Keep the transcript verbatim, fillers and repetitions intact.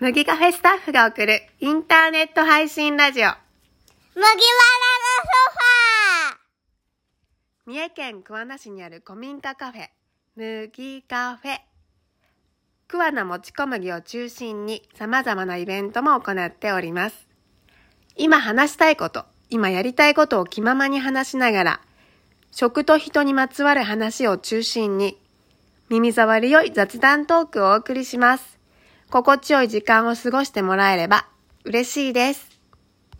麦カフェスタッフが送るインターネット配信ラジオ、麦わらのソファー。三重県桑名市にある古民家カフェ麦カフェ、桑名もち小麦を中心に様々なイベントも行っております。今話したいこと、今やりたいことを気ままに話しながら、食と人にまつわる話を中心に耳障り良い雑談トークをお送りします。心地よい時間を過ごしてもらえれば嬉しいです。